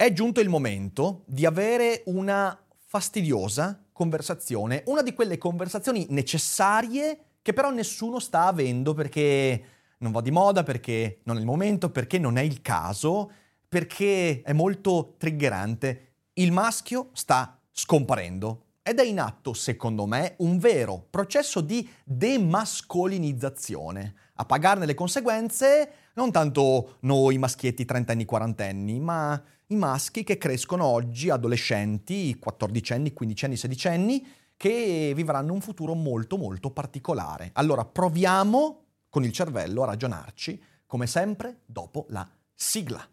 È giunto il momento di avere una fastidiosa conversazione, una di quelle conversazioni necessarie che però nessuno sta avendo perché non va di moda, perché non è il momento, perché non è il caso, perché è molto triggerante. Il maschio sta scomparendo ed è in atto, secondo me, un vero processo di demascolinizzazione. A pagarne le conseguenze non tanto noi maschietti trentenni, quarantenni, ma i maschi che crescono oggi, adolescenti, quattordicenni, quindicenni, sedicenni, che vivranno un futuro molto molto particolare. Allora proviamo con il cervello a ragionarci, come sempre, dopo la sigla.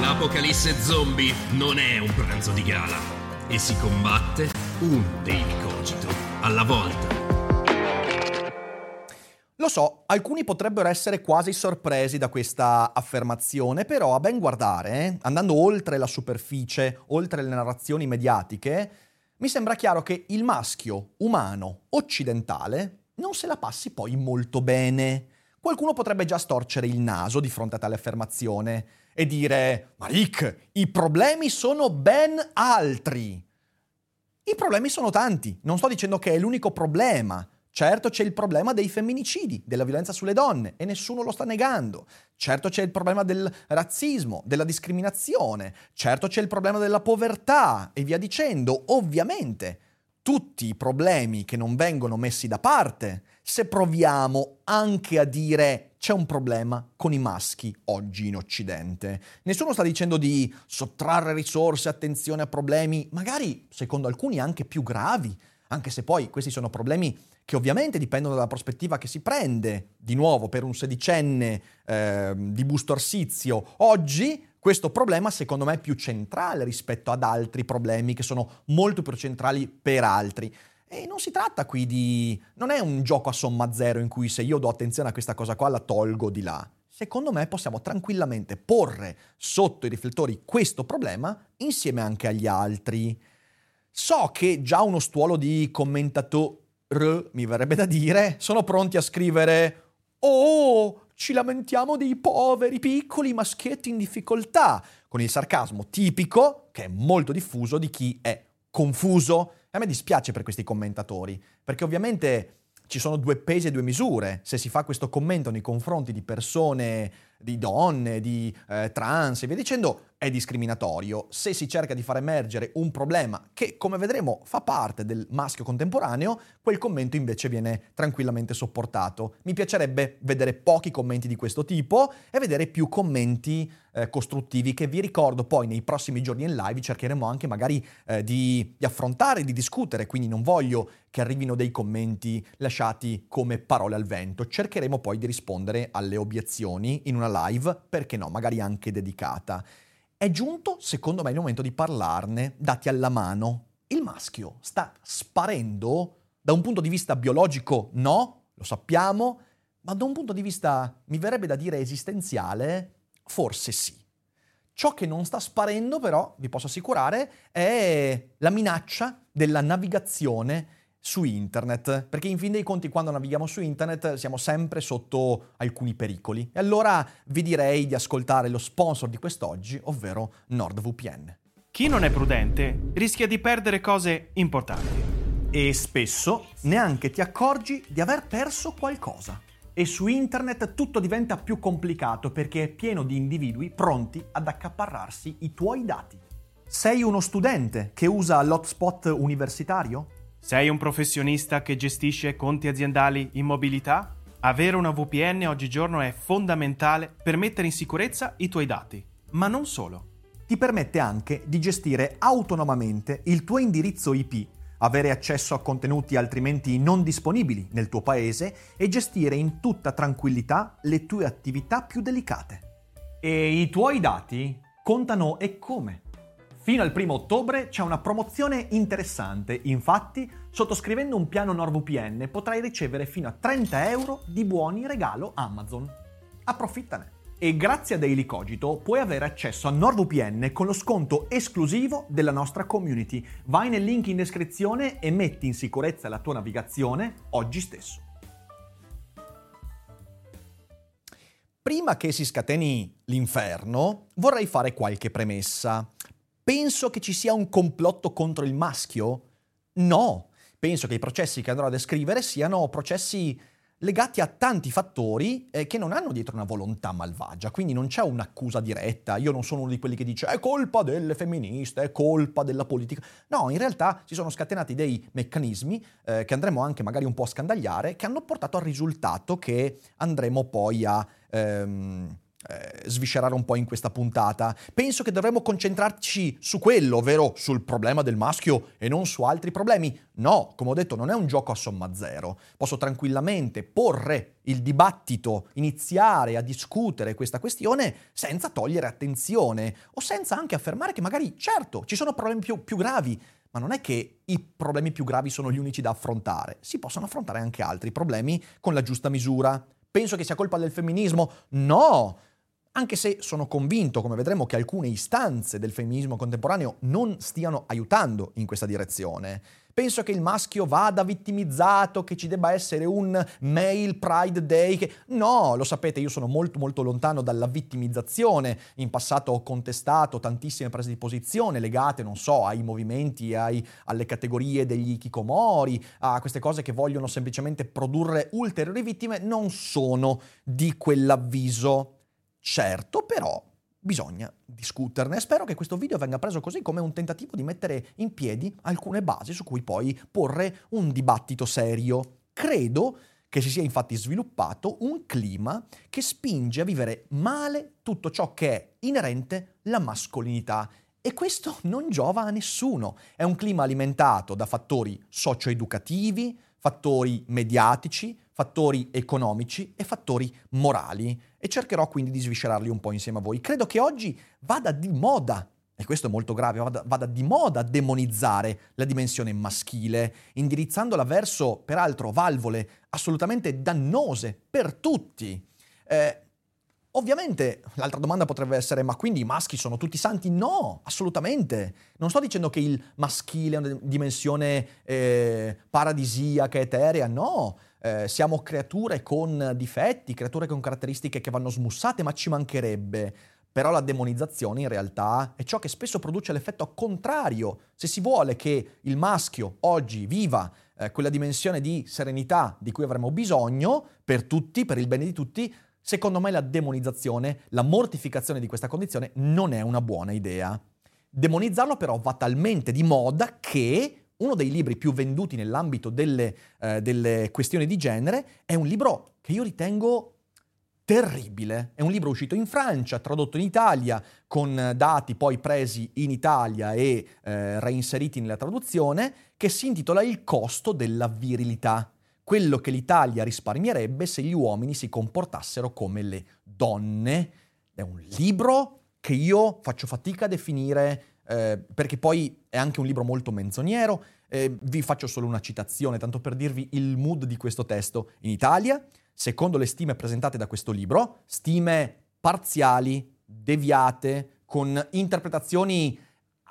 L'apocalisse zombie non è un pranzo di gala e si combatte un Daily Cogito alla volta. Lo so, alcuni potrebbero essere quasi sorpresi da questa affermazione, però a ben guardare, andando oltre la superficie, oltre le narrazioni mediatiche, mi sembra chiaro che il maschio umano occidentale non se la passi poi molto bene. Qualcuno potrebbe già storcere il naso di fronte a tale affermazione e dire «Ma Rick, i problemi sono ben altri!» I problemi sono tanti, non sto dicendo che è l'unico problema. Certo c'è il problema dei femminicidi, della violenza sulle donne, e nessuno lo sta negando. Certo c'è il problema del razzismo, della discriminazione. Certo c'è il problema della povertà e via dicendo. Ovviamente, tutti i problemi che non vengono messi da parte, se proviamo anche a dire c'è un problema con i maschi oggi in Occidente. Nessuno sta dicendo di sottrarre risorse, attenzione a problemi, magari secondo alcuni anche più gravi, anche se poi questi sono problemi che ovviamente dipendono dalla prospettiva che si prende. Di nuovo, per un sedicenne di Busto Arsizio, oggi questo problema secondo me è più centrale rispetto ad altri problemi che sono molto più centrali per altri. E non si tratta qui di... non è un gioco a somma zero in cui se io do attenzione a questa cosa qua la tolgo di là. Secondo me possiamo tranquillamente porre sotto i riflettori questo problema insieme anche agli altri. So che già uno stuolo di commentatori, mi verrebbe da dire, sono pronti a scrivere «Oh, ci lamentiamo dei poveri piccoli maschietti in difficoltà», con il sarcasmo tipico, che è molto diffuso, di chi è confuso. A me dispiace per questi commentatori, perché ovviamente ci sono due pesi e due misure. Se si fa questo commento nei confronti di persone, di donne, di trans e via dicendo, è discriminatorio. Se si cerca di far emergere un problema che, come vedremo, fa parte del maschio contemporaneo, quel commento invece viene tranquillamente sopportato. Mi piacerebbe vedere pochi commenti di questo tipo e vedere più commenti costruttivi, che vi ricordo poi nei prossimi giorni in live cercheremo anche magari di affrontare, di discutere. Quindi non voglio che arrivino dei commenti lasciati come parole al vento. Cercheremo poi di rispondere alle obiezioni in una live, perché no, magari anche dedicata. È giunto, secondo me, il momento di parlarne, dati alla mano. Il maschio sta sparendo da un punto di vista biologico, no, lo sappiamo, ma da un punto di vista, mi verrebbe da dire, esistenziale, forse sì. Ciò che non sta sparendo, però, vi posso assicurare, è la minaccia della navigazione su internet, perché in fin dei conti quando navighiamo su internet siamo sempre sotto alcuni pericoli. E allora vi direi di ascoltare lo sponsor di quest'oggi, ovvero NordVPN. Chi non è prudente rischia di perdere cose importanti. E spesso neanche ti accorgi di aver perso qualcosa. E su internet tutto diventa più complicato perché è pieno di individui pronti ad accaparrarsi i tuoi dati. Sei uno studente che usa l'hotspot universitario? Sei un professionista che gestisce conti aziendali in mobilità? Avere una VPN oggigiorno è fondamentale per mettere in sicurezza i tuoi dati, ma non solo. Ti permette anche di gestire autonomamente il tuo indirizzo IP, avere accesso a contenuti altrimenti non disponibili nel tuo paese e gestire in tutta tranquillità le tue attività più delicate. E i tuoi dati contano e come? Fino al 1° ottobre c'è una promozione interessante, infatti sottoscrivendo un piano NordVPN potrai ricevere fino a €30 di buoni regalo Amazon. Approfittane! E grazie a Daily Cogito puoi avere accesso a NordVPN con lo sconto esclusivo della nostra community. Vai nel link in descrizione e metti in sicurezza la tua navigazione oggi stesso. Prima che si scateni l'inferno, vorrei fare qualche premessa. Penso che ci sia un complotto contro il maschio? No, penso che i processi che andrò a descrivere siano processi legati a tanti fattori che non hanno dietro una volontà malvagia, quindi non c'è un'accusa diretta. Io non sono uno di quelli che dice è colpa delle femministe, è colpa della politica. No, in realtà si sono scatenati dei meccanismi che andremo anche magari un po' a scandagliare, che hanno portato al risultato che andremo poi a sviscerare un po' in questa puntata. Penso che dovremmo concentrarci su quello, ovvero sul problema del maschio e non su altri problemi. No, come ho detto, non è un gioco a somma zero. Posso tranquillamente porre il dibattito, iniziare a discutere questa questione senza togliere attenzione o senza anche affermare che magari, certo, ci sono problemi più gravi, ma non è che i problemi più gravi sono gli unici da affrontare. Si possono affrontare anche altri problemi con la giusta misura. Penso che sia colpa del femminismo? No! Anche se sono convinto, come vedremo, che alcune istanze del femminismo contemporaneo non stiano aiutando in questa direzione. Penso che il maschio vada vittimizzato, che ci debba essere un male pride day. No, lo sapete, io sono molto lontano dalla vittimizzazione. In passato ho contestato tantissime prese di posizione legate, non so, ai movimenti, alle categorie degli hikikomori, a queste cose che vogliono semplicemente produrre ulteriori vittime. Non sono di quell'avviso. Certo, però bisogna discuterne. Spero che questo video venga preso così, come un tentativo di mettere in piedi alcune basi su cui poi porre un dibattito serio. Credo che si sia infatti sviluppato un clima che spinge a vivere male tutto ciò che è inerente alla mascolinità. E questo non giova a nessuno. È un clima alimentato da fattori socio-educativi, fattori mediatici, fattori economici e fattori morali, e cercherò quindi di sviscerarli un po' insieme a voi. Credo che oggi vada di moda, e questo è molto grave, vada di moda demonizzare la dimensione maschile, indirizzandola verso, peraltro, valvole assolutamente dannose per tutti. Ovviamente l'altra domanda potrebbe essere: ma quindi i maschi sono tutti santi? No, assolutamente. Non sto dicendo che il maschile è una dimensione paradisiaca, eterea, no. Siamo creature con difetti, creature con caratteristiche che vanno smussate, ma ci mancherebbe. Però la demonizzazione in realtà è ciò che spesso produce l'effetto contrario. Se si vuole che il maschio oggi viva quella dimensione di serenità di cui avremo bisogno per tutti, per il bene di tutti, secondo me la demonizzazione, la mortificazione di questa condizione non è una buona idea. Demonizzarlo però va talmente di moda che uno dei libri più venduti nell'ambito delle questioni di genere è un libro che io ritengo terribile. È un libro uscito in Francia, tradotto in Italia, con dati poi presi in Italia e reinseriti nella traduzione, che si intitola Il costo della virilità. Quello che l'Italia risparmierebbe se gli uomini si comportassero come le donne. È un libro che io faccio fatica a definire, perché poi è anche un libro molto menzognero. Vi faccio solo una citazione, tanto per dirvi il mood di questo testo. In Italia, secondo le stime presentate da questo libro, stime parziali, deviate, con interpretazioni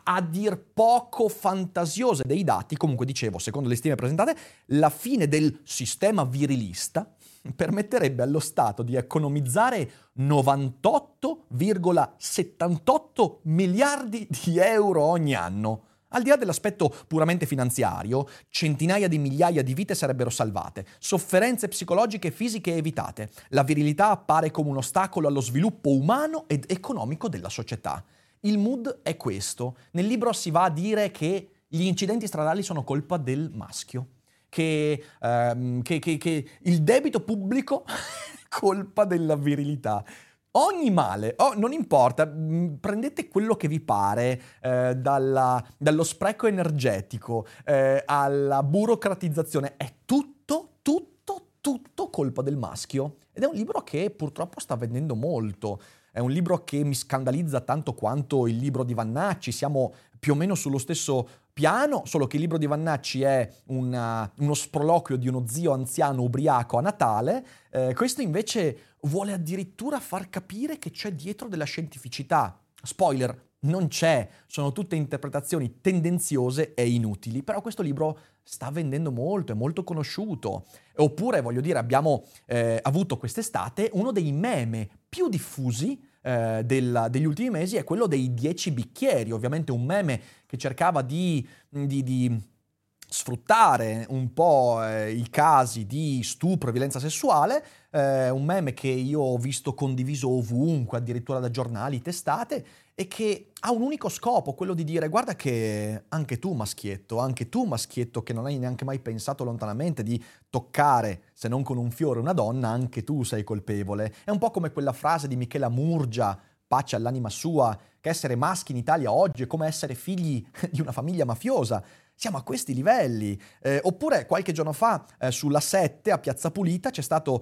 a dir poco fantasiose dei dati, comunque dicevo, secondo le stime presentate, la fine del sistema virilista permetterebbe allo Stato di economizzare 98,78 miliardi di euro ogni anno. Al di là dell'aspetto puramente finanziario, centinaia di migliaia di vite sarebbero salvate, sofferenze psicologiche e fisiche evitate. La virilità appare come un ostacolo allo sviluppo umano ed economico della società. Il mood è questo. Nel libro si va a dire che gli incidenti stradali sono colpa del maschio, che il debito pubblico è colpa della virilità. Ogni male, non importa, prendete quello che vi pare, dallo spreco energetico alla burocratizzazione, è tutto colpa del maschio. Ed è un libro che purtroppo sta vendendo molto, è un libro che mi scandalizza tanto quanto il libro di Vannacci, siamo più o meno sullo stesso piano, solo che il libro di Vannacci è uno sproloquio di uno zio anziano ubriaco a Natale, questo invece vuole addirittura far capire che c'è dietro della scientificità. Spoiler, non c'è, sono tutte interpretazioni tendenziose e inutili, però questo libro sta vendendo molto, è molto conosciuto. Oppure, voglio dire, abbiamo avuto quest'estate uno dei meme più diffusi degli ultimi mesi, è quello dei 10 bicchieri, ovviamente un meme che cercava di sfruttare un po' i casi di stupro e violenza sessuale, un meme che io ho visto condiviso ovunque, addirittura da giornali, testate, e che ha un unico scopo, quello di dire guarda che anche tu maschietto che non hai neanche mai pensato lontanamente di toccare, se non con un fiore, una donna, anche tu sei colpevole. È un po' come quella frase di Michela Murgia, pace all'anima sua, che essere maschi in Italia oggi è come essere figli di una famiglia mafiosa. Siamo a questi livelli. Oppure qualche giorno fa sulla 7 a Piazza Pulita c'è stata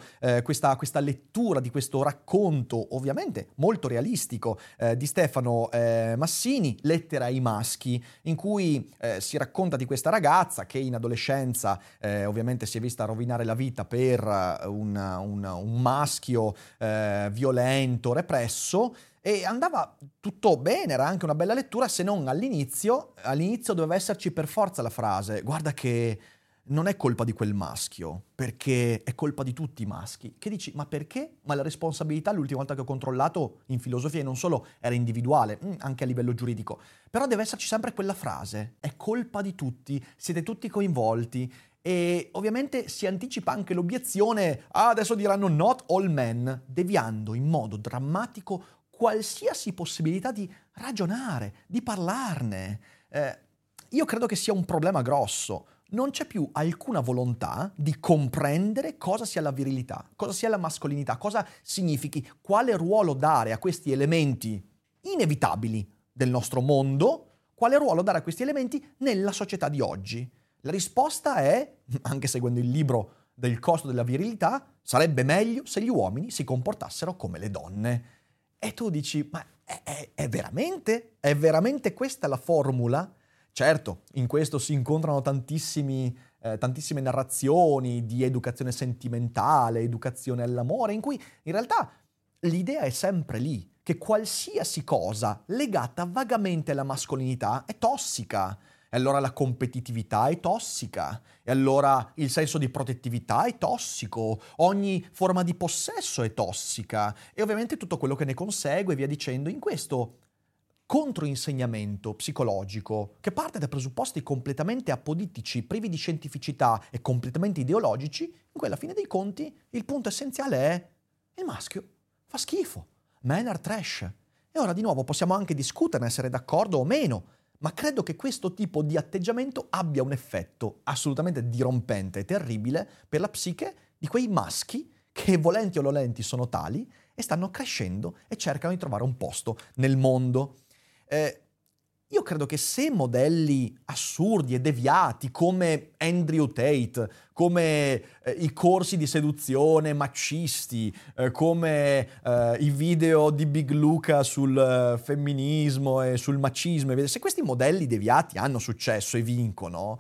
questa lettura di questo racconto, ovviamente molto realistico, di Stefano Massini, Lettera ai maschi, in cui si racconta di questa ragazza che in adolescenza ovviamente si è vista rovinare la vita per un maschio violento, represso, e andava tutto bene, era anche una bella lettura, se non all'inizio doveva esserci per forza la frase guarda che non è colpa di quel maschio, perché è colpa di tutti i maschi. Che dici, ma perché? Ma la responsabilità, l'ultima volta che ho controllato in filosofia e non solo, era individuale, anche a livello giuridico, però deve esserci sempre quella frase, è colpa di tutti, siete tutti coinvolti. E ovviamente si anticipa anche l'obiezione, adesso diranno not all men, deviando in modo drammatico qualsiasi possibilità di ragionare, di parlarne. Io credo che sia un problema grosso. Non c'è più alcuna volontà di comprendere cosa sia la virilità, cosa sia la mascolinità, cosa significhi, quale ruolo dare a questi elementi inevitabili del nostro mondo, quale ruolo dare a questi elementi nella società di oggi. La risposta è, anche seguendo il libro del costo della virilità, sarebbe meglio se gli uomini si comportassero come le donne. E tu dici, ma è veramente questa la formula? Certo, in questo si incontrano tantissime narrazioni di educazione sentimentale, educazione all'amore, in cui in realtà l'idea è sempre lì, che qualsiasi cosa legata vagamente alla mascolinità è tossica. E allora la competitività è tossica, e allora il senso di protettività è tossico, ogni forma di possesso è tossica, e ovviamente tutto quello che ne consegue, e via dicendo, in questo controinsegnamento psicologico, che parte da presupposti completamente apolitici, privi di scientificità e completamente ideologici, in cui alla fine dei conti il punto essenziale è il maschio fa schifo, men are trash. E ora di nuovo possiamo anche discuterne, essere d'accordo o meno, ma credo che questo tipo di atteggiamento abbia un effetto assolutamente dirompente e terribile per la psiche di quei maschi che, volenti o nolenti, sono tali e stanno crescendo e cercano di trovare un posto nel mondo. Io credo che se modelli assurdi e deviati come Andrew Tate, come i corsi di seduzione macisti, come i video di Big Luca sul femminismo e sul macismo, se questi modelli deviati hanno successo e vincono,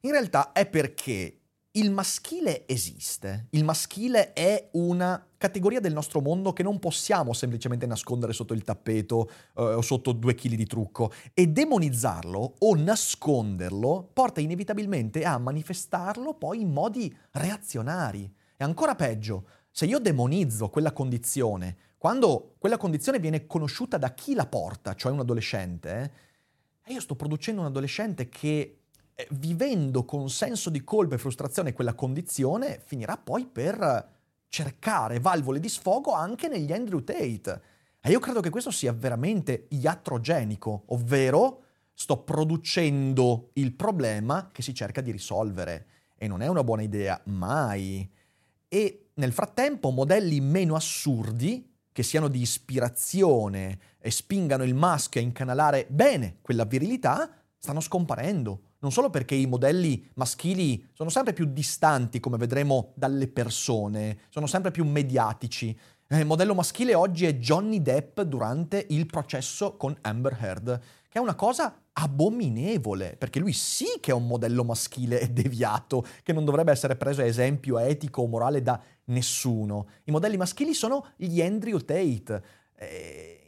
in realtà è perché il maschile esiste, il maschile è una categoria del nostro mondo che non possiamo semplicemente nascondere sotto il tappeto o sotto 2 chili di trucco, e demonizzarlo o nasconderlo porta inevitabilmente a manifestarlo poi in modi reazionari. E ancora peggio, se io demonizzo quella condizione, quando quella condizione viene conosciuta da chi la porta, cioè un adolescente, io sto producendo un adolescente che, vivendo con senso di colpa e frustrazione quella condizione, finirà poi per cercare valvole di sfogo anche negli Andrew Tate. E io credo che questo sia veramente iatrogenico, ovvero sto producendo il problema che si cerca di risolvere, e non è una buona idea mai. E nel frattempo modelli meno assurdi che siano di ispirazione e spingano il maschio a incanalare bene quella virilità, stanno scomparendo. Non solo perché i modelli maschili sono sempre più distanti, come vedremo, dalle persone, sono sempre più mediatici. Il modello maschile oggi è Johnny Depp durante il processo con Amber Heard, che è una cosa abominevole, perché lui sì che è un modello maschile deviato, che non dovrebbe essere preso a esempio etico o morale da nessuno. I modelli maschili sono gli Andrew Tate.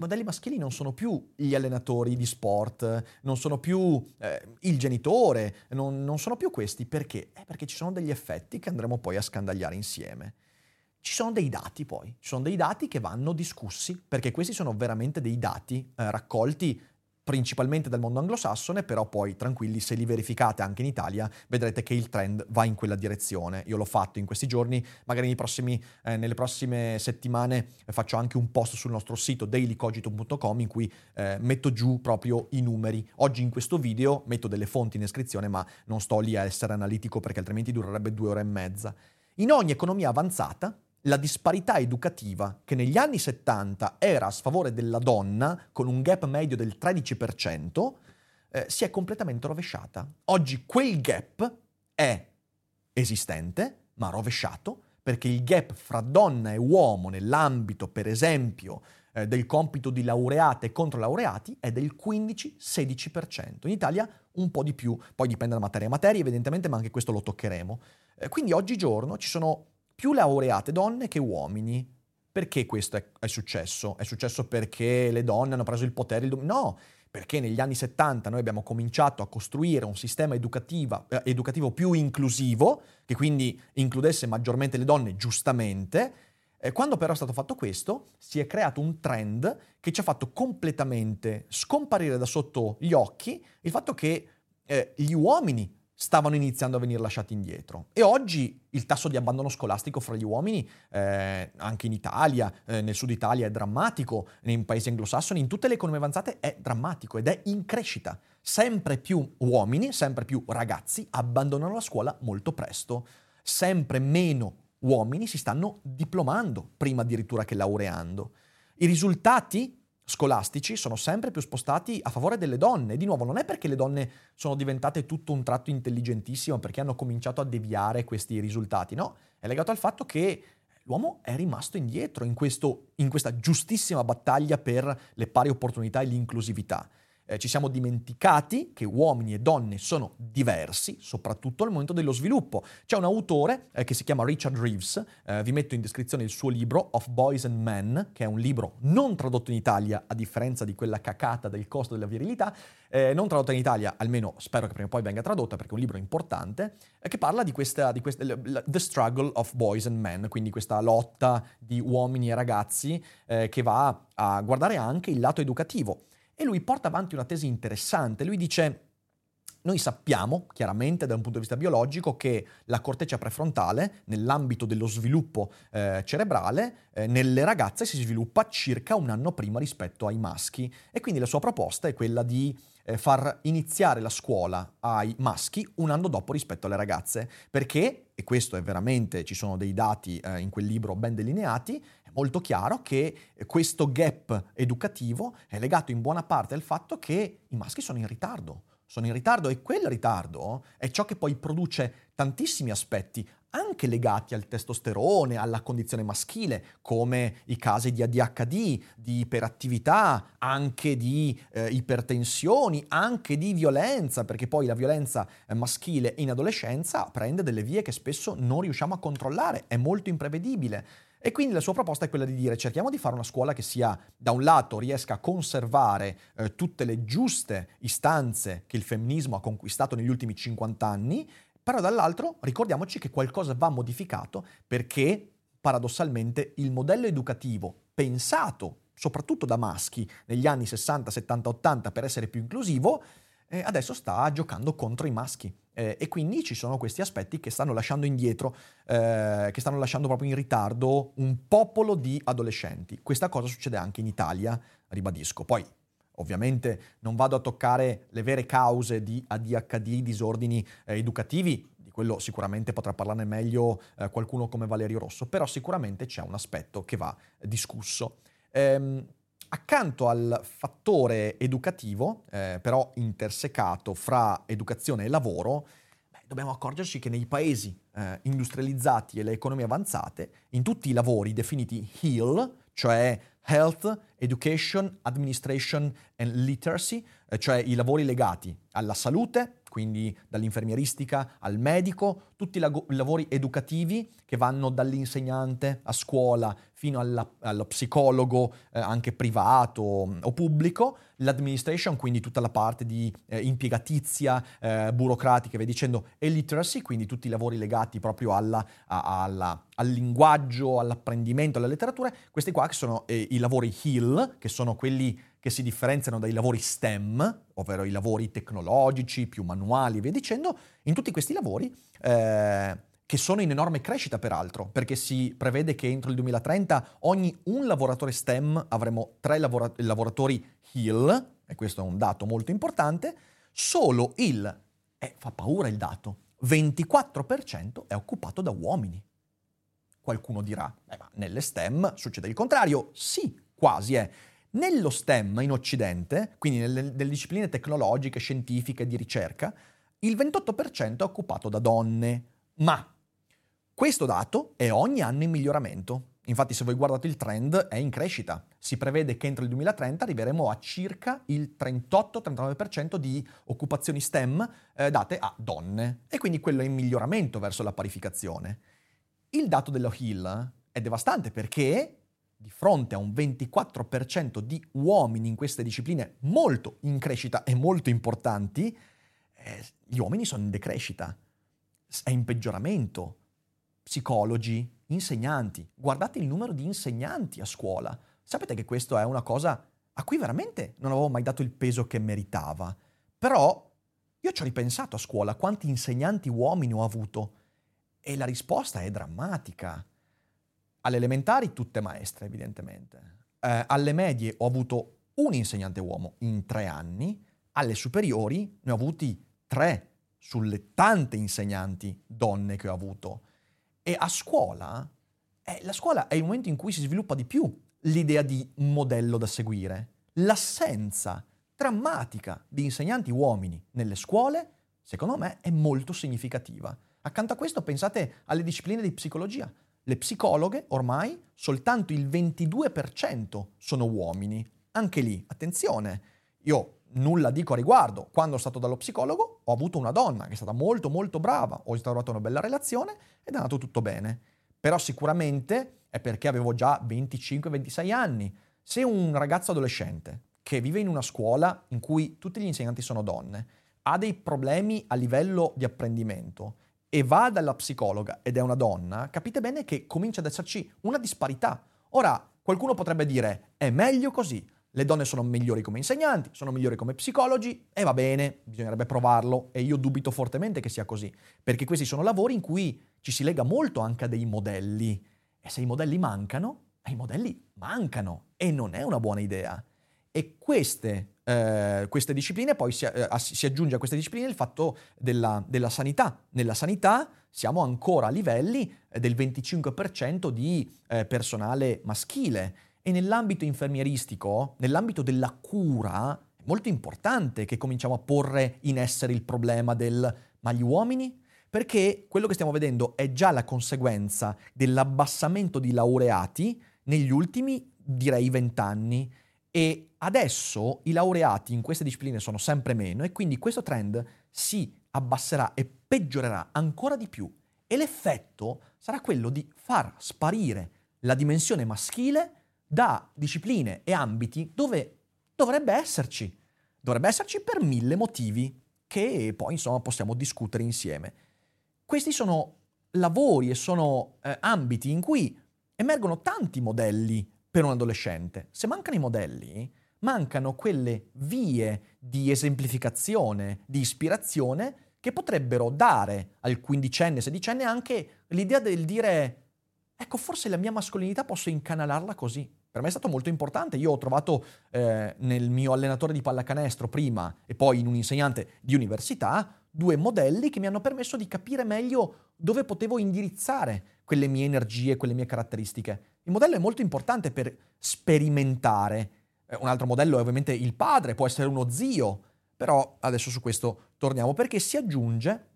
I modelli maschili non sono più gli allenatori di sport, non sono più il genitore, non sono più questi. Perché? Perché ci sono degli effetti che andremo poi a scandagliare insieme. Ci sono dei dati poi, ci sono dei dati che vanno discussi, perché questi sono veramente dei dati raccolti principalmente dal mondo anglosassone, però poi tranquilli, se li verificate anche in Italia vedrete che il trend va in quella direzione. Io l'ho fatto in questi giorni, magari nelle prossime settimane faccio anche un post sul nostro sito dailycogito.com in cui metto giù proprio i numeri. Oggi in questo video metto delle fonti in descrizione, ma non sto lì a essere analitico perché altrimenti durerebbe 2 ore e mezza. In ogni economia avanzata, la disparità educativa, che negli anni 70 era a sfavore della donna, con un gap medio del 13%, si è completamente rovesciata. Oggi quel gap è esistente, ma rovesciato, perché il gap fra donna e uomo nell'ambito, per esempio, del compito di laureate e controlaureati è del 15-16%. In Italia un po' di più, poi dipende da materia a materia, evidentemente, ma anche questo lo toccheremo. Quindi oggigiorno ci sono più laureate donne che uomini. Perché questo è successo? È successo perché le donne hanno preso il potere? No, perché negli anni 70 noi abbiamo cominciato a costruire un sistema educativo più inclusivo, che quindi includesse maggiormente le donne, giustamente. Quando però è stato fatto questo, si è creato un trend che ci ha fatto completamente scomparire da sotto gli occhi il fatto che gli uomini stavano iniziando a venire lasciati indietro. E oggi il tasso di abbandono scolastico fra gli uomini, anche in Italia, nel sud Italia, è drammatico, nei paesi anglosassoni, in tutte le economie avanzate è drammatico ed è in crescita. Sempre più uomini, sempre più ragazzi abbandonano la scuola molto presto. Sempre meno uomini si stanno diplomando, prima addirittura che laureando. I risultati scolastici sono sempre più spostati a favore delle donne. Di nuovo, non è perché le donne sono diventate tutto un tratto intelligentissime, perché hanno cominciato a deviare questi risultati, no, è legato al fatto che l'uomo è rimasto indietro in questa giustissima battaglia per le pari opportunità e l'inclusività. Ci siamo dimenticati che uomini e donne sono diversi, soprattutto al momento dello sviluppo. C'è un autore che si chiama Richard Reeves, vi metto in descrizione il suo libro Of Boys and Men, che è un libro non tradotto in Italia, a differenza di quella cacata del costo della virilità, non tradotto in Italia, almeno spero che prima o poi venga tradotta perché è un libro importante, che parla di questa The Struggle of Boys and Men, quindi questa lotta di uomini e ragazzi che va a guardare anche il lato educativo. E lui porta avanti una tesi interessante. Lui dice: noi sappiamo, chiaramente, da un punto di vista biologico, che la corteccia prefrontale, nell'ambito dello sviluppo cerebrale, nelle ragazze si sviluppa circa un anno prima rispetto ai maschi. E quindi la sua proposta è quella di far iniziare la scuola ai maschi un anno dopo rispetto alle ragazze. Perché, e questo è veramente, ci sono dei dati in quel libro ben delineati, è molto chiaro che questo gap educativo è legato in buona parte al fatto che i maschi sono in ritardo. Sono in ritardo e quel ritardo è ciò che poi produce tantissimi aspetti, anche legati al testosterone, alla condizione maschile, come i casi di ADHD, di iperattività, anche di ipertensioni, anche di violenza, perché poi la violenza maschile in adolescenza prende delle vie che spesso non riusciamo a controllare, è molto imprevedibile. E quindi la sua proposta è quella di dire: cerchiamo di fare una scuola che sia, da un lato, riesca a conservare tutte le giuste istanze che il femminismo ha conquistato negli ultimi 50 anni, però dall'altro ricordiamoci che qualcosa va modificato, perché paradossalmente il modello educativo pensato soprattutto da maschi negli anni 60, 70, 80 per essere più inclusivo adesso sta giocando contro i maschi. E quindi ci sono questi aspetti che stanno lasciando indietro, che stanno lasciando proprio in ritardo un popolo di adolescenti. Questa cosa succede anche in Italia, ribadisco. Poi, ovviamente, non vado a toccare le vere cause di ADHD, disordini educativi, di quello sicuramente potrà parlarne meglio qualcuno come Valerio Rosso, però sicuramente c'è un aspetto che va discusso. Accanto al fattore educativo, però intersecato fra educazione e lavoro, dobbiamo accorgerci che nei paesi industrializzati e le economie avanzate, in tutti i lavori definiti HEAL, cioè Health, Education, Administration and Literacy, cioè i lavori legati alla salute, quindi dall'infermieristica al medico, tutti i lavori educativi che vanno dall'insegnante a scuola fino allo psicologo anche privato o pubblico, l'administration, quindi tutta la parte di impiegatizia, burocratica e via dicendo, e literacy, quindi tutti i lavori legati proprio al linguaggio, all'apprendimento, alla letteratura, questi qua che sono i lavori HEAL, che sono quelli che si differenziano dai lavori STEM, ovvero i lavori tecnologici, più manuali e via dicendo, in tutti questi lavori che sono in enorme crescita peraltro, perché si prevede che entro il 2030 ogni un lavoratore STEM avremo 3 lavoratori HEAL, e questo è un dato molto importante, solo il, fa paura il dato, 24% è occupato da uomini. Qualcuno dirà, ma nelle STEM succede il contrario. Sì, quasi è. Nello STEM in Occidente, quindi nelle discipline tecnologiche, scientifiche, di ricerca, il 28% è occupato da donne, ma questo dato è ogni anno in miglioramento. Infatti, se voi guardate il trend, è in crescita. Si prevede che entro il 2030 arriveremo a circa il 38-39% di occupazioni STEM date a donne, e quindi quello è in miglioramento verso la parificazione. Il dato dello HEAL è devastante, perché di fronte a un 24% di uomini in queste discipline molto in crescita e molto importanti, gli uomini sono in decrescita, è in peggioramento. Psicologi, insegnanti, guardate il numero di insegnanti a scuola. Sapete che questo è una cosa a cui veramente non avevo mai dato il peso che meritava, però io ci ho ripensato a scuola, quanti insegnanti uomini ho avuto, e la risposta è drammatica. Alle elementari tutte maestre, evidentemente. Alle medie ho avuto un insegnante uomo in 3 anni, alle superiori ne ho avuti 3 sulle tante insegnanti donne che ho avuto. E a scuola, la scuola è il momento in cui si sviluppa di più l'idea di modello da seguire. L'assenza drammatica di insegnanti uomini nelle scuole, secondo me, è molto significativa. Accanto a questo pensate alle discipline di psicologia. Le psicologhe ormai soltanto il 22% sono uomini. Anche lì, attenzione, io nulla dico a riguardo. Quando sono stato dallo psicologo ho avuto una donna che è stata molto molto brava, ho instaurato una bella relazione ed è andato tutto bene. Però sicuramente è perché avevo già 25-26 anni. Se un ragazzo adolescente che vive in una scuola in cui tutti gli insegnanti sono donne, ha dei problemi a livello di apprendimento, e va dalla psicologa ed è una donna, capite bene che comincia ad esserci una disparità. Ora, qualcuno potrebbe dire, è meglio così, le donne sono migliori come insegnanti, sono migliori come psicologi, e va bene, bisognerebbe provarlo, e io dubito fortemente che sia così, perché questi sono lavori in cui ci si lega molto anche a dei modelli, e se i modelli mancano, e non è una buona idea. E queste discipline, poi si aggiunge a queste discipline il fatto della sanità. Nella sanità siamo ancora a livelli del 25% di personale maschile, e nell'ambito infermieristico, nell'ambito della cura, è molto importante che cominciamo a porre in essere il problema del ma gli uomini? Perché quello che stiamo vedendo è già la conseguenza dell'abbassamento di laureati negli ultimi, direi, 20 anni. E adesso i laureati in queste discipline sono sempre meno, e quindi questo trend si abbasserà e peggiorerà ancora di più, e l'effetto sarà quello di far sparire la dimensione maschile da discipline e ambiti dove dovrebbe esserci per 1000 motivi che poi insomma possiamo discutere insieme. Questi sono lavori e sono ambiti in cui emergono tanti modelli per un adolescente. Se mancano i modelli, mancano quelle vie di esemplificazione, di ispirazione, che potrebbero dare al quindicenne, sedicenne anche l'idea del dire ecco, forse la mia mascolinità posso incanalarla così. Per me è stato molto importante. Io ho trovato nel mio allenatore di pallacanestro prima e poi in un insegnante di università due modelli che mi hanno permesso di capire meglio dove potevo indirizzare quelle mie energie, quelle mie caratteristiche. Il modello è molto importante per sperimentare. Un altro modello è ovviamente il padre, può essere uno zio, però adesso su questo torniamo, perché si aggiunge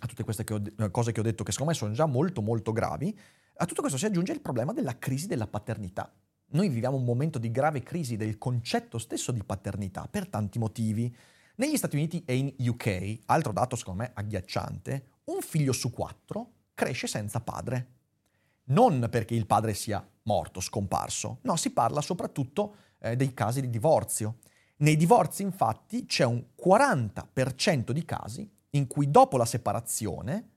a tutte queste cose che ho detto, che secondo me sono già molto molto gravi, a tutto questo si aggiunge il problema della crisi della paternità. Noi viviamo un momento di grave crisi del concetto stesso di paternità per tanti motivi. Negli Stati Uniti e in UK, altro dato secondo me agghiacciante, 1 figlio su 4 cresce senza padre. Non perché il padre sia morto, scomparso, no, si parla soprattutto dei casi di divorzio. Nei divorzi, infatti, c'è un 40% di casi in cui dopo la separazione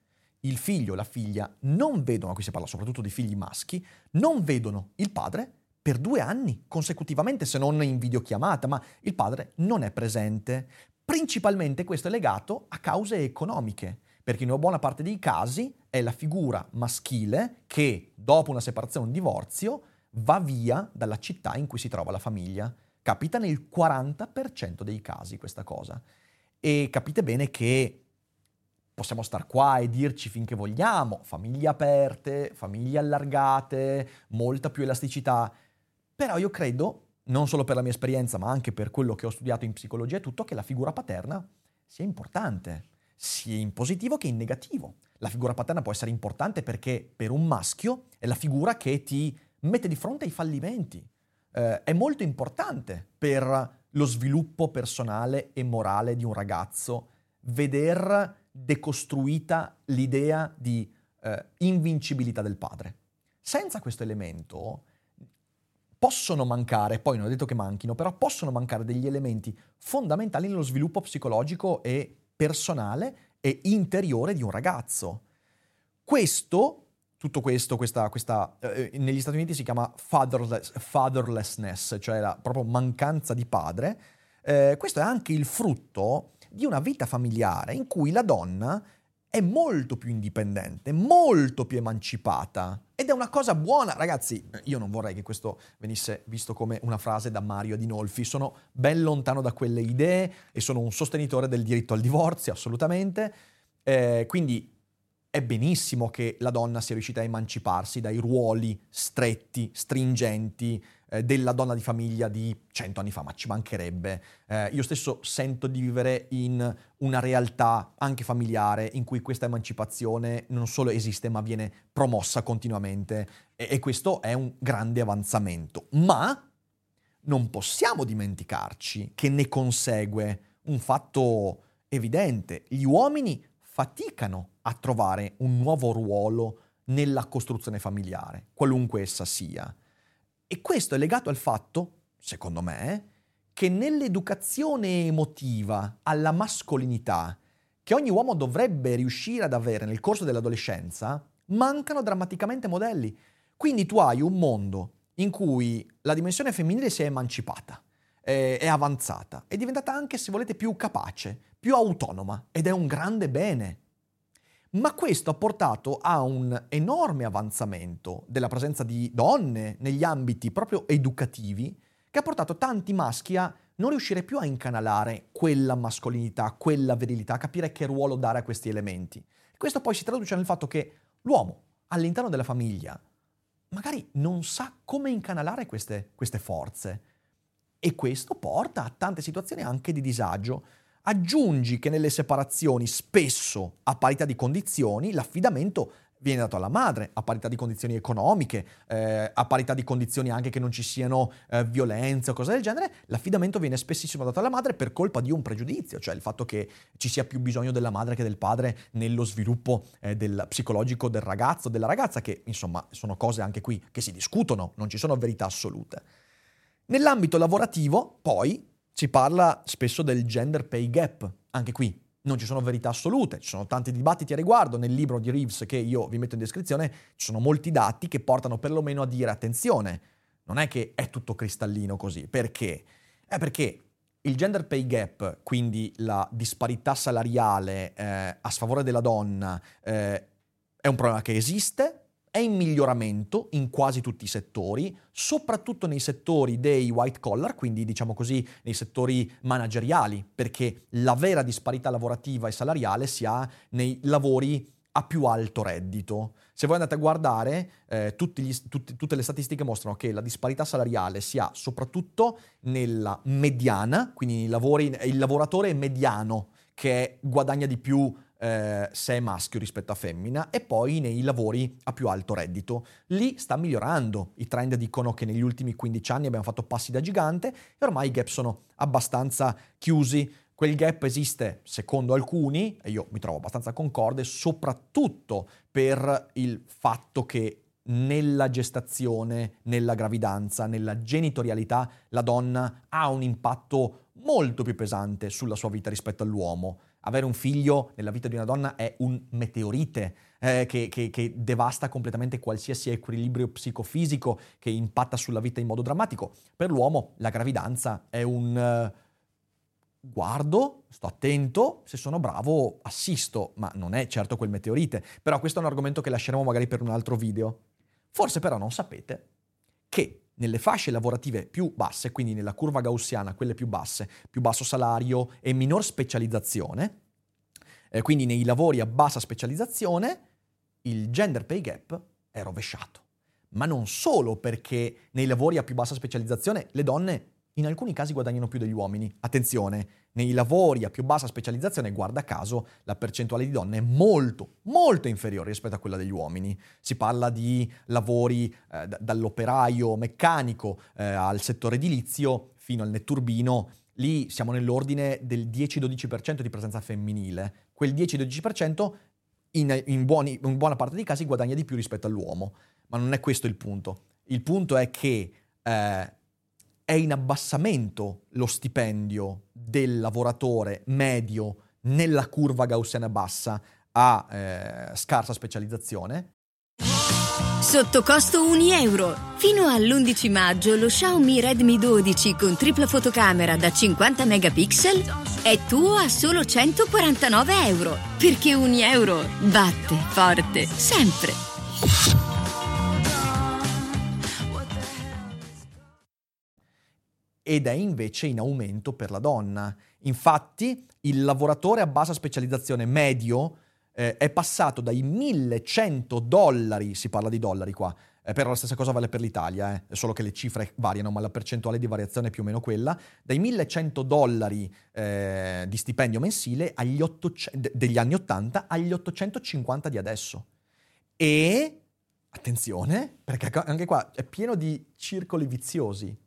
il figlio e la figlia non vedono, qui si parla soprattutto di figli maschi, non vedono il padre per 2 anni consecutivamente, se non in videochiamata, ma il padre non è presente. Principalmente questo è legato a cause economiche, perché in una buona parte dei casi è la figura maschile che, dopo una separazione o un divorzio, va via dalla città in cui si trova la famiglia. Capita nel 40% dei casi questa cosa. E capite bene che possiamo star qua e dirci finché vogliamo, famiglie aperte, famiglie allargate, molta più elasticità. Però io credo, non solo per la mia esperienza, ma anche per quello che ho studiato in psicologia e tutto, che la figura paterna sia importante, sia in positivo che in negativo. La figura paterna può essere importante perché per un maschio è la figura che ti mette di fronte ai fallimenti. È molto importante per lo sviluppo personale e morale di un ragazzo veder decostruita l'idea di invincibilità del padre. Senza questo elemento possono mancare, poi non ho detto che manchino, però possono mancare degli elementi fondamentali nello sviluppo psicologico e personale e interiore di un ragazzo. Tutto questo, negli Stati Uniti si chiama fatherlessness, cioè la proprio mancanza di padre. Questo è anche il frutto di una vita familiare in cui la donna è molto più indipendente, molto più emancipata, ed è una cosa buona. Ragazzi, io non vorrei che questo venisse visto come una frase da Mario Adinolfi, sono ben lontano da quelle idee e sono un sostenitore del diritto al divorzio, assolutamente. Quindi è benissimo che la donna sia riuscita a emanciparsi dai ruoli stretti, stringenti, della donna di famiglia di 100 anni fa, ma ci mancherebbe. Io stesso sento di vivere in una realtà anche familiare in cui questa emancipazione non solo esiste ma viene promossa continuamente, e questo è un grande avanzamento. Ma non possiamo dimenticarci che ne consegue un fatto evidente: gli uomini faticano a trovare un nuovo ruolo nella costruzione familiare, qualunque essa sia. E questo è legato al fatto, secondo me, che nell'educazione emotiva alla mascolinità, che ogni uomo dovrebbe riuscire ad avere nel corso dell'adolescenza, mancano drammaticamente modelli. Quindi tu hai un mondo in cui la dimensione femminile si è emancipata, è avanzata, è diventata anche, se volete, più capace, più autonoma, ed è un grande bene. Ma questo ha portato a un enorme avanzamento della presenza di donne negli ambiti proprio educativi, che ha portato tanti maschi a non riuscire più a incanalare quella mascolinità, quella virilità, a capire che ruolo dare a questi elementi. Questo poi si traduce nel fatto che l'uomo all'interno della famiglia magari non sa come incanalare queste forze, e questo porta a tante situazioni anche di disagio. Aggiungi che nelle separazioni, spesso a parità di condizioni, l'affidamento viene dato alla madre, a parità di condizioni economiche, a parità di condizioni anche che non ci siano violenze o cose del genere, l'affidamento viene spessissimo dato alla madre per colpa di un pregiudizio, cioè il fatto che ci sia più bisogno della madre che del padre nello sviluppo del psicologico del ragazzo, della ragazza, che insomma sono cose anche qui che si discutono, non ci sono verità assolute. Nell'ambito lavorativo, poi, si parla spesso del gender pay gap. Anche qui non ci sono verità assolute, ci sono tanti dibattiti a riguardo. Nel libro di Reeves, che io vi metto in descrizione, ci sono molti dati che portano perlomeno a dire attenzione, non è che è tutto cristallino così, perché è perché il gender pay gap, quindi la disparità salariale a sfavore della donna, è un problema che esiste, è in miglioramento in quasi tutti i settori, soprattutto nei settori dei white collar, quindi diciamo così nei settori manageriali, perché la vera disparità lavorativa e salariale si ha nei lavori a più alto reddito. Se voi andate a guardare, tutte le statistiche mostrano che la disparità salariale si ha soprattutto nella mediana, quindi il lavoratore mediano che guadagna di più se è maschio rispetto a femmina, e poi nei lavori a più alto reddito. Lì sta migliorando, i trend dicono che negli ultimi 15 anni abbiamo fatto passi da gigante e ormai i gap sono abbastanza chiusi. Quel gap esiste, secondo alcuni, e io mi trovo abbastanza concorde, soprattutto per il fatto che nella gestazione, nella gravidanza, nella genitorialità, la donna ha un impatto molto più pesante sulla sua vita rispetto all'uomo. Avere un figlio nella vita di una donna è un meteorite che devasta completamente qualsiasi equilibrio psicofisico, che impatta sulla vita in modo drammatico. Per l'uomo la gravidanza è un... guardo, sto attento, se sono bravo assisto, ma non è certo quel meteorite. Però questo è un argomento che lasceremo magari per un altro video. Forse però non sapete che nelle fasce lavorative più basse, quindi nella curva gaussiana, quelle più basse, più basso salario e minor specializzazione, quindi nei lavori a bassa specializzazione, il gender pay gap è rovesciato. Ma non solo, perché nei lavori a più bassa specializzazione le donne in alcuni casi guadagnano più degli uomini. Attenzione, nei lavori a più bassa specializzazione, guarda caso, la percentuale di donne è molto, molto inferiore rispetto a quella degli uomini. Si parla di lavori dall'operaio meccanico al settore edilizio fino al netturbino. Lì siamo nell'ordine del 10-12% di presenza femminile. Quel 10-12% in buona parte dei casi guadagna di più rispetto all'uomo. Ma non è questo il punto. Il punto è che... è in abbassamento lo stipendio del lavoratore medio nella curva gaussiana bassa a scarsa specializzazione. Sotto costo €1. Fino all'11 maggio lo Xiaomi Redmi 12 con tripla fotocamera da 50 megapixel è tuo a solo €149. Perché €1 batte forte sempre. Ed è invece in aumento per la donna. Infatti il lavoratore a bassa specializzazione medio è passato dai $1.100, si parla di dollari qua, però la stessa cosa vale per l'Italia, solo che le cifre variano, ma la percentuale di variazione è più o meno quella, dai $1.100 di stipendio mensile degli anni 80 agli 850 di adesso. E, attenzione, perché anche qua è pieno di circoli viziosi,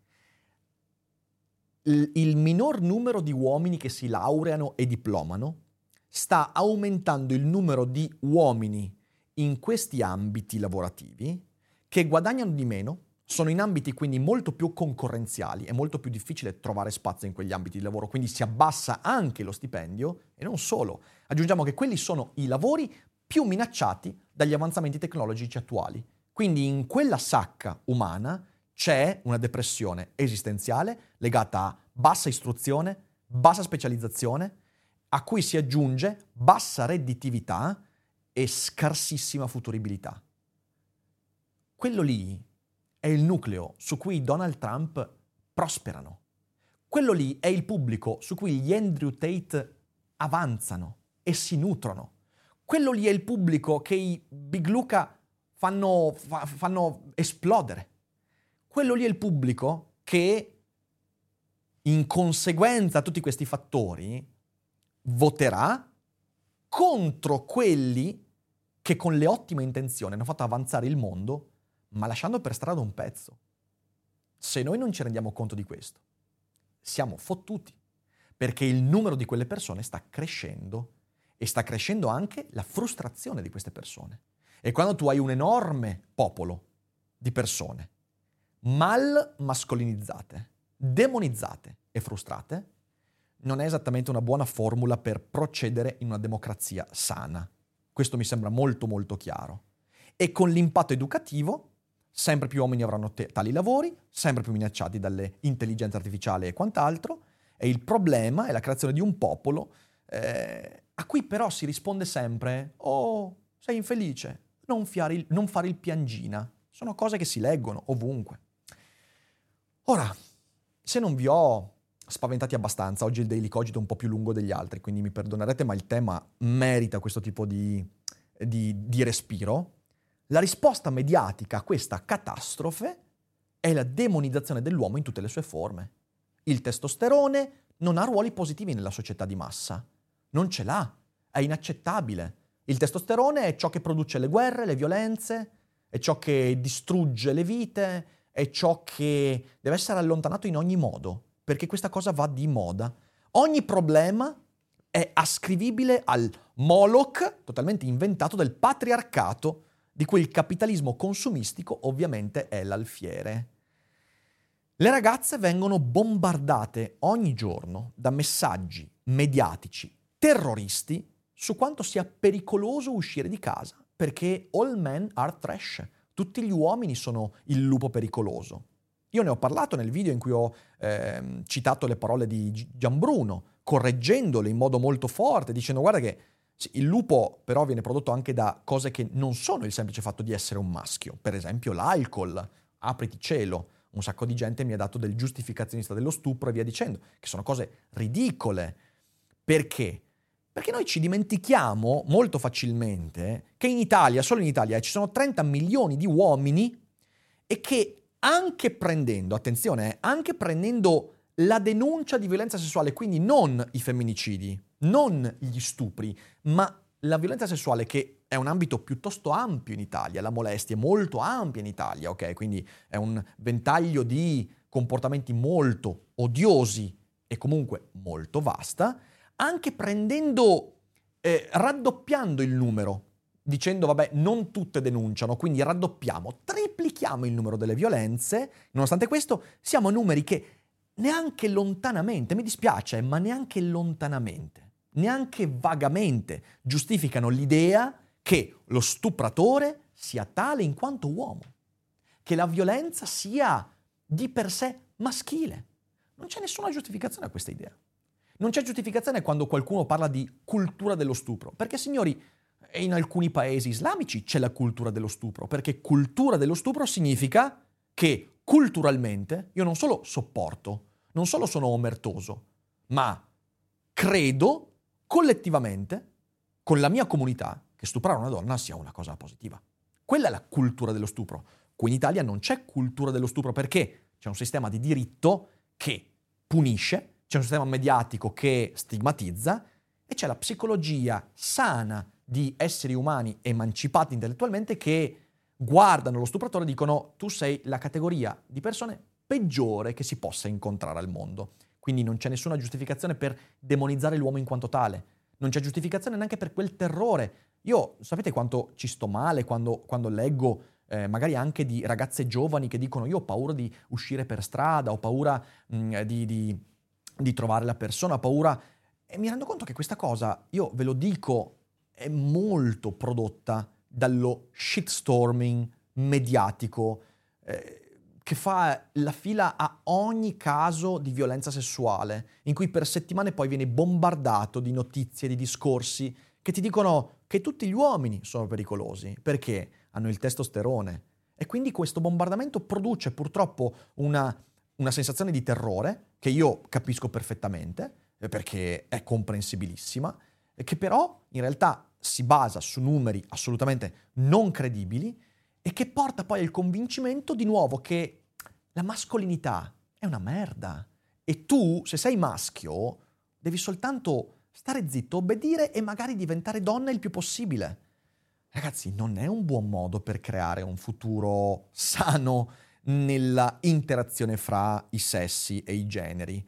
il minor numero di uomini che si laureano e diplomano sta aumentando il numero di uomini in questi ambiti lavorativi che guadagnano di meno, sono in ambiti quindi molto più concorrenziali, è molto più difficile trovare spazio in quegli ambiti di lavoro, quindi si abbassa anche lo stipendio e non solo. Aggiungiamo che quelli sono i lavori più minacciati dagli avanzamenti tecnologici attuali. Quindi in quella sacca umana c'è una depressione esistenziale legata a bassa istruzione, bassa specializzazione, a cui si aggiunge bassa redditività e scarsissima futuribilità. Quello lì è il nucleo su cui Donald Trump prosperano. Quello lì è il pubblico su cui gli Andrew Tate avanzano e si nutrono. Quello lì è il pubblico che i Big Luca fanno esplodere. Quello lì è il pubblico che, in conseguenza a tutti questi fattori, voterà contro quelli che con le ottime intenzioni hanno fatto avanzare il mondo, ma lasciando per strada un pezzo. Se noi non ci rendiamo conto di questo, siamo fottuti, perché il numero di quelle persone sta crescendo e sta crescendo anche la frustrazione di queste persone. E quando tu hai un enorme popolo di persone mal mascolinizzate, demonizzate e frustrate, non è esattamente una buona formula per procedere in una democrazia sana. Questo mi sembra molto molto chiaro. E con l'impatto educativo sempre più uomini avranno tali lavori, sempre più minacciati dalle intelligenze artificiali e quant'altro, e il problema è la creazione di un popolo a cui però si risponde sempre «Oh, sei infelice, non fare il piangina». Sono cose che si leggono ovunque. Ora, se non vi ho spaventati abbastanza, oggi il Daily Cogito è un po' più lungo degli altri, quindi mi perdonerete, ma il tema merita questo tipo di respiro. La risposta mediatica a questa catastrofe è la demonizzazione dell'uomo in tutte le sue forme. Il testosterone non ha ruoli positivi nella società di massa. Non ce l'ha. È inaccettabile. Il testosterone è ciò che produce le guerre, le violenze, è ciò che distrugge le vite, è ciò che deve essere allontanato in ogni modo, perché questa cosa va di moda. Ogni problema è ascrivibile al Moloch, totalmente inventato, del patriarcato, di cui il capitalismo consumistico ovviamente è l'alfiere. Le ragazze vengono bombardate ogni giorno da messaggi mediatici terroristi su quanto sia pericoloso uscire di casa, perché all men are trash, tutti gli uomini sono il lupo pericoloso. Io ne ho parlato nel video in cui ho citato le parole di Gian Bruno, correggendole in modo molto forte, dicendo guarda che il lupo però viene prodotto anche da cose che non sono il semplice fatto di essere un maschio, per esempio l'alcol, apriti cielo, un sacco di gente mi ha dato del giustificazionista dello stupro e via dicendo, che sono cose ridicole. Perché? Perché noi ci dimentichiamo molto facilmente che in Italia, solo in Italia, ci sono 30 milioni di uomini e che anche prendendo, attenzione, anche prendendo la denuncia di violenza sessuale, quindi non i femminicidi, non gli stupri, ma la violenza sessuale, che è un ambito piuttosto ampio in Italia, la molestia è molto ampia in Italia, ok? Quindi è un ventaglio di comportamenti molto odiosi e comunque molto vasta, anche prendendo, raddoppiando il numero, dicendo vabbè non tutte denunciano, quindi raddoppiamo, triplichiamo il numero delle violenze, nonostante questo siamo a numeri che neanche lontanamente, mi dispiace, ma neanche lontanamente, neanche vagamente giustificano l'idea che lo stupratore sia tale in quanto uomo, che la violenza sia di per sé maschile. Non c'è nessuna giustificazione a questa idea. Non c'è giustificazione quando qualcuno parla di cultura dello stupro, perché signori, in alcuni paesi islamici c'è la cultura dello stupro, perché cultura dello stupro significa che culturalmente io non solo sopporto, non solo sono omertoso, ma credo collettivamente, con la mia comunità, che stuprare una donna sia una cosa positiva. Quella è la cultura dello stupro. Qui in Italia non c'è cultura dello stupro perché c'è un sistema di diritto che punisce, c'è un sistema mediatico che stigmatizza e c'è la psicologia sana di esseri umani emancipati intellettualmente che guardano lo stupratore e dicono tu sei la categoria di persone peggiore che si possa incontrare al mondo. Quindi non c'è nessuna giustificazione per demonizzare l'uomo in quanto tale, non c'è giustificazione neanche per quel terrore. Io sapete quanto ci sto male quando leggo magari anche di ragazze giovani che dicono io ho paura di uscire per strada, ho paura di trovare la persona, ho paura, e mi rendo conto che questa cosa, io ve lo dico, è molto prodotta dallo shitstorming mediatico che fa la fila a ogni caso di violenza sessuale, in cui per settimane poi viene bombardato di notizie, di discorsi che ti dicono che tutti gli uomini sono pericolosi perché hanno il testosterone, e quindi questo bombardamento produce purtroppo una sensazione di terrore che io capisco perfettamente perché è comprensibilissima, che però in realtà si basa su numeri assolutamente non credibili e che porta poi al convincimento di nuovo che la mascolinità è una merda e tu, se sei maschio, devi soltanto stare zitto, obbedire e magari diventare donna il più possibile. Ragazzi, non è un buon modo per creare un futuro sano nella interazione fra i sessi e i generi.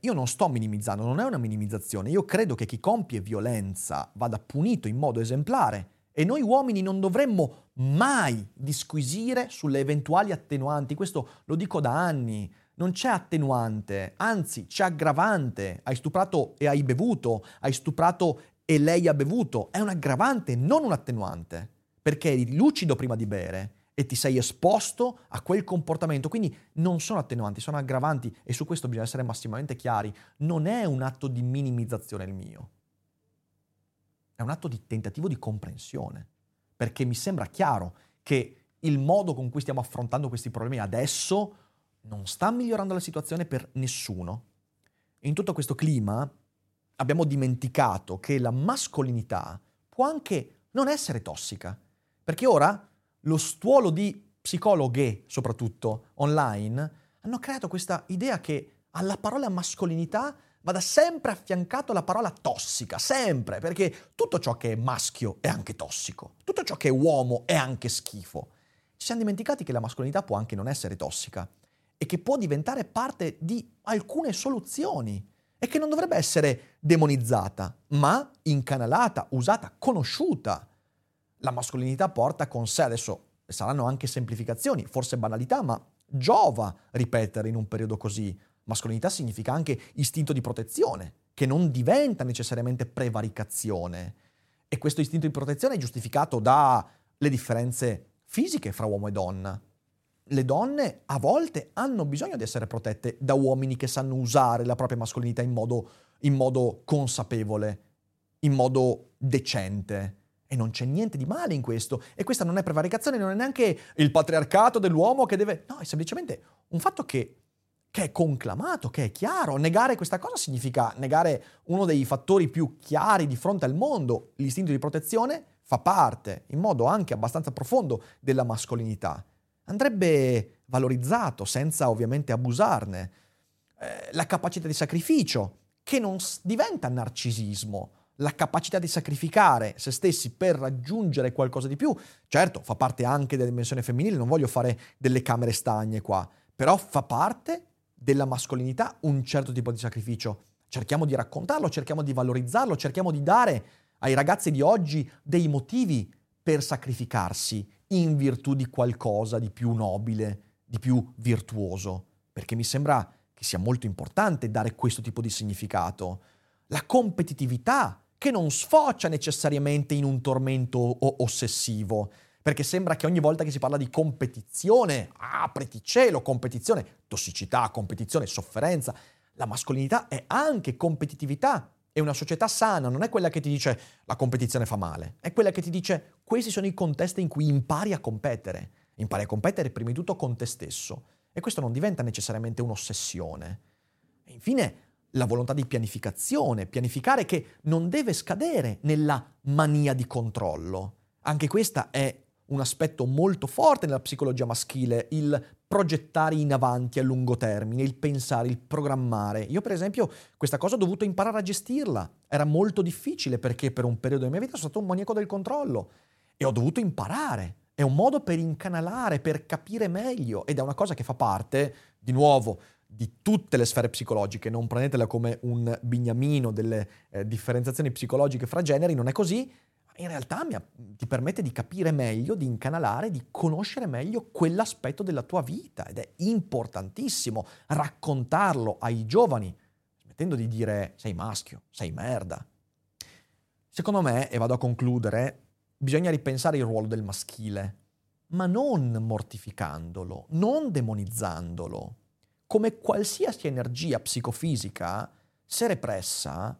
Io non sto minimizzando, non è una minimizzazione, io credo che chi compie violenza vada punito in modo esemplare e noi uomini non dovremmo mai disquisire sulle eventuali attenuanti, questo lo dico da anni, non c'è attenuante, anzi c'è aggravante, hai stuprato e hai bevuto, hai stuprato e lei ha bevuto, è un aggravante, non un attenuante, perché eri lucido prima di bere e ti sei esposto a quel comportamento. Quindi non sono attenuanti, sono aggravanti, e su questo bisogna essere massimamente chiari. Non è un atto di minimizzazione il mio, è un atto di tentativo di comprensione, perché mi sembra chiaro che il modo con cui stiamo affrontando questi problemi adesso non sta migliorando la situazione per nessuno. In tutto questo clima abbiamo dimenticato che la mascolinità può anche non essere tossica, perché ora lo stuolo di psicologhe, soprattutto online, hanno creato questa idea che alla parola mascolinità vada sempre affiancato la parola tossica, sempre, perché tutto ciò che è maschio è anche tossico, tutto ciò che è uomo è anche schifo. Ci siamo dimenticati che la mascolinità può anche non essere tossica e che può diventare parte di alcune soluzioni e che non dovrebbe essere demonizzata, ma incanalata, usata, conosciuta. La mascolinità porta con sé, adesso saranno anche semplificazioni, forse banalità, ma giova ripetere in un periodo così. Mascolinità significa anche istinto di protezione, che non diventa necessariamente prevaricazione. E questo istinto di protezione è giustificato dalle differenze fisiche fra uomo e donna. Le donne a volte hanno bisogno di essere protette da uomini che sanno usare la propria mascolinità in modo consapevole, in modo decente. E non c'è niente di male in questo. E questa non è prevaricazione, non è neanche il patriarcato dell'uomo che deve... No, è semplicemente un fatto che è conclamato, che è chiaro. Negare questa cosa significa negare uno dei fattori più chiari di fronte al mondo. L'istinto di protezione fa parte, in modo anche abbastanza profondo, della mascolinità. Andrebbe valorizzato, senza ovviamente abusarne. La capacità di sacrificio, che non diventa narcisismo. La capacità di sacrificare se stessi per raggiungere qualcosa di più, certo, fa parte anche della dimensione femminile, non voglio fare delle camere stagne qua, però fa parte della mascolinità un certo tipo di sacrificio. Cerchiamo di raccontarlo, cerchiamo di valorizzarlo, cerchiamo di dare ai ragazzi di oggi dei motivi per sacrificarsi in virtù di qualcosa di più nobile, di più virtuoso, perché mi sembra che sia molto importante dare questo tipo di significato. La competitività, che non sfocia necessariamente in un tormento ossessivo, perché sembra che ogni volta che si parla di competizione, apriti cielo, competizione, tossicità, competizione, sofferenza. La mascolinità è anche competitività, è una società sana, non è quella che ti dice la competizione fa male, è quella che ti dice questi sono i contesti in cui impari a competere prima di tutto con te stesso, e questo non diventa necessariamente un'ossessione. E infine la volontà di pianificazione, pianificare, che non deve scadere nella mania di controllo. Anche questa è un aspetto molto forte nella psicologia maschile, il progettare in avanti a lungo termine, il pensare, il programmare. Io per esempio questa cosa ho dovuto imparare a gestirla, era molto difficile perché per un periodo della mia vita sono stato un maniaco del controllo e ho dovuto imparare. È un modo per incanalare, per capire meglio, ed è una cosa che fa parte, di nuovo, di tutte le sfere psicologiche. Non prendetela come un bignamino delle differenziazioni psicologiche fra generi, non è così. In realtà ti permette di capire meglio, di incanalare, di conoscere meglio quell'aspetto della tua vita, ed è importantissimo raccontarlo ai giovani, smettendo di dire sei maschio, sei merda. Secondo me, e vado a concludere, bisogna ripensare il ruolo del maschile, ma non mortificandolo, non demonizzandolo. Come qualsiasi energia psicofisica, se repressa,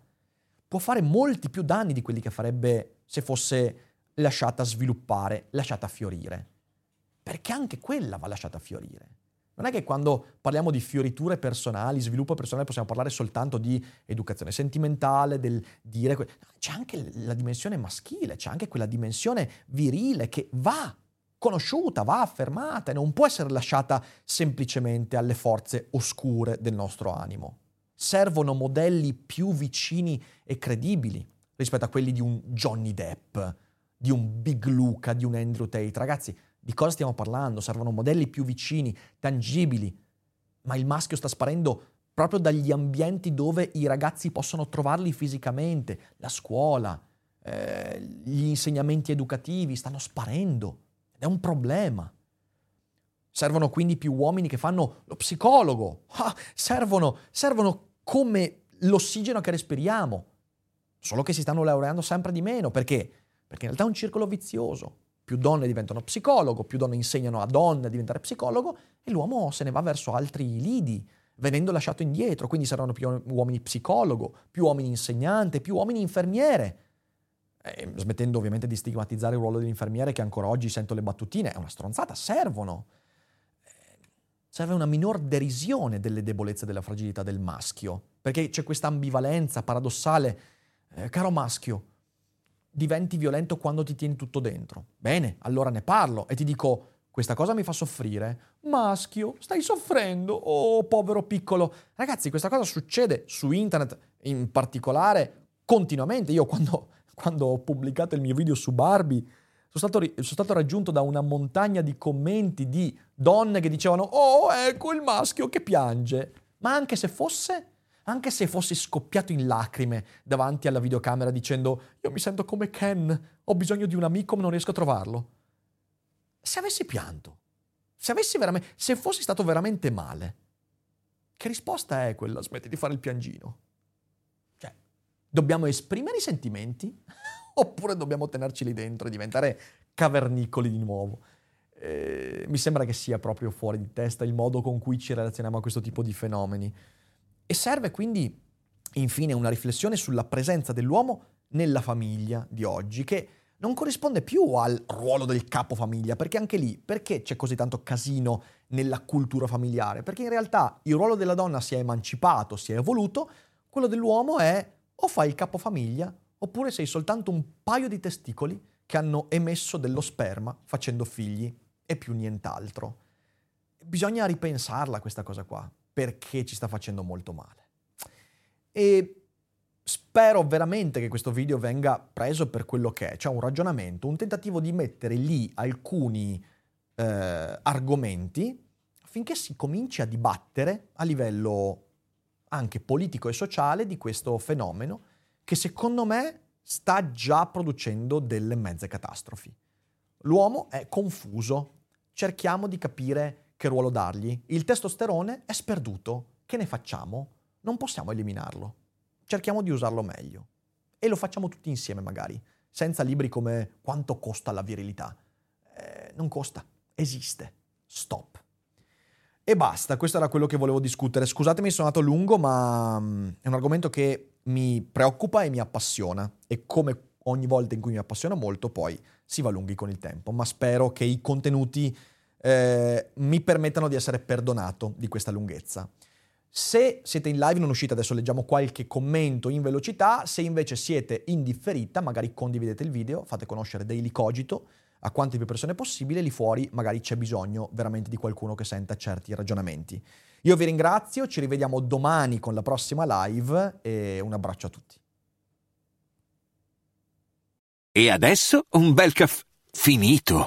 può fare molti più danni di quelli che farebbe se fosse lasciata sviluppare, lasciata fiorire. Perché anche quella va lasciata fiorire. Non è che quando parliamo di fioriture personali, sviluppo personale, possiamo parlare soltanto di educazione sentimentale, del dire... C'è anche la dimensione maschile, c'è anche quella dimensione virile che va conosciuta, va affermata e non può essere lasciata semplicemente alle forze oscure del nostro animo. Servono modelli più vicini e credibili rispetto a quelli di un Johnny Depp, di un Big Luca, di un Andrew Tate. Ragazzi, di cosa stiamo parlando? Servono modelli più vicini, tangibili, ma il maschio sta sparendo proprio dagli ambienti dove i ragazzi possono trovarli fisicamente, la scuola, gli insegnamenti educativi stanno sparendo. È un problema. Servono quindi più uomini che fanno lo psicologo. Servono come l'ossigeno che respiriamo. Solo che si stanno laureando sempre di meno. Perché? Perché in realtà è un circolo vizioso. Più donne diventano psicologo, più donne insegnano a donne a diventare psicologo e l'uomo se ne va verso altri lidi, venendo lasciato indietro. Quindi saranno più uomini psicologo, più uomini insegnante, più uomini infermiere. E smettendo ovviamente di stigmatizzare il ruolo dell'infermiere, che ancora oggi sento le battutine, è una stronzata, servono. Serve una minor derisione delle debolezze e della fragilità del maschio, perché c'è questa ambivalenza paradossale. Caro maschio, diventi violento quando ti tieni tutto dentro. Bene, allora ne parlo e ti dico, questa cosa mi fa soffrire. Maschio, stai soffrendo, oh povero piccolo. Ragazzi, questa cosa succede su internet in particolare continuamente. Io quando ho pubblicato il mio video su Barbie sono stato raggiunto da una montagna di commenti di donne che dicevano, oh ecco il maschio che piange. Ma anche se fossi scoppiato in lacrime davanti alla videocamera dicendo io mi sento come Ken, ho bisogno di un amico ma non riesco a trovarlo. Se avessi pianto, se fossi stato veramente male, che risposta è quella? Smetti di fare il piangino. Cioè, dobbiamo esprimere i sentimenti oppure dobbiamo tenerci lì dentro e diventare cavernicoli di nuovo? Mi sembra che sia proprio fuori di testa il modo con cui ci relazioniamo a questo tipo di fenomeni. E serve quindi, infine, una riflessione sulla presenza dell'uomo nella famiglia di oggi, che non corrisponde più al ruolo del capofamiglia, perché anche lì, perché c'è così tanto casino nella cultura familiare? Perché in realtà il ruolo della donna si è emancipato, si è evoluto, quello dell'uomo è o fai il capofamiglia, oppure sei soltanto un paio di testicoli che hanno emesso dello sperma facendo figli e più nient'altro. Bisogna ripensarla questa cosa qua, perché ci sta facendo molto male. E spero veramente che questo video venga preso per quello che è, cioè un ragionamento, un tentativo di mettere lì alcuni argomenti affinché si cominci a dibattere a livello anche politico e sociale di questo fenomeno che secondo me sta già producendo delle mezze catastrofi. L'uomo è confuso, cerchiamo di capire che ruolo dargli. Il testosterone è sperduto. Che ne facciamo? Non possiamo eliminarlo. Cerchiamo di usarlo meglio. E lo facciamo tutti insieme magari, senza libri come Quanto costa la virilità. Non costa. Esiste. Stop. E basta. Questo era quello che volevo discutere. Scusatemi se sono andato lungo, ma è un argomento che mi preoccupa e mi appassiona. E come ogni volta in cui mi appassiona molto, poi si va lunghi con il tempo. Ma spero che i contenuti mi permettano di essere perdonato di questa lunghezza. Se siete in live non uscite, adesso leggiamo qualche commento in velocità. Se invece siete in differita, magari condividete il video, fate conoscere Daily Cogito a quante più persone possibile. Lì fuori magari c'è bisogno veramente di qualcuno che senta certi ragionamenti. Io vi ringrazio, ci rivediamo domani con la prossima live e un abbraccio a tutti. E adesso un bel caffè finito.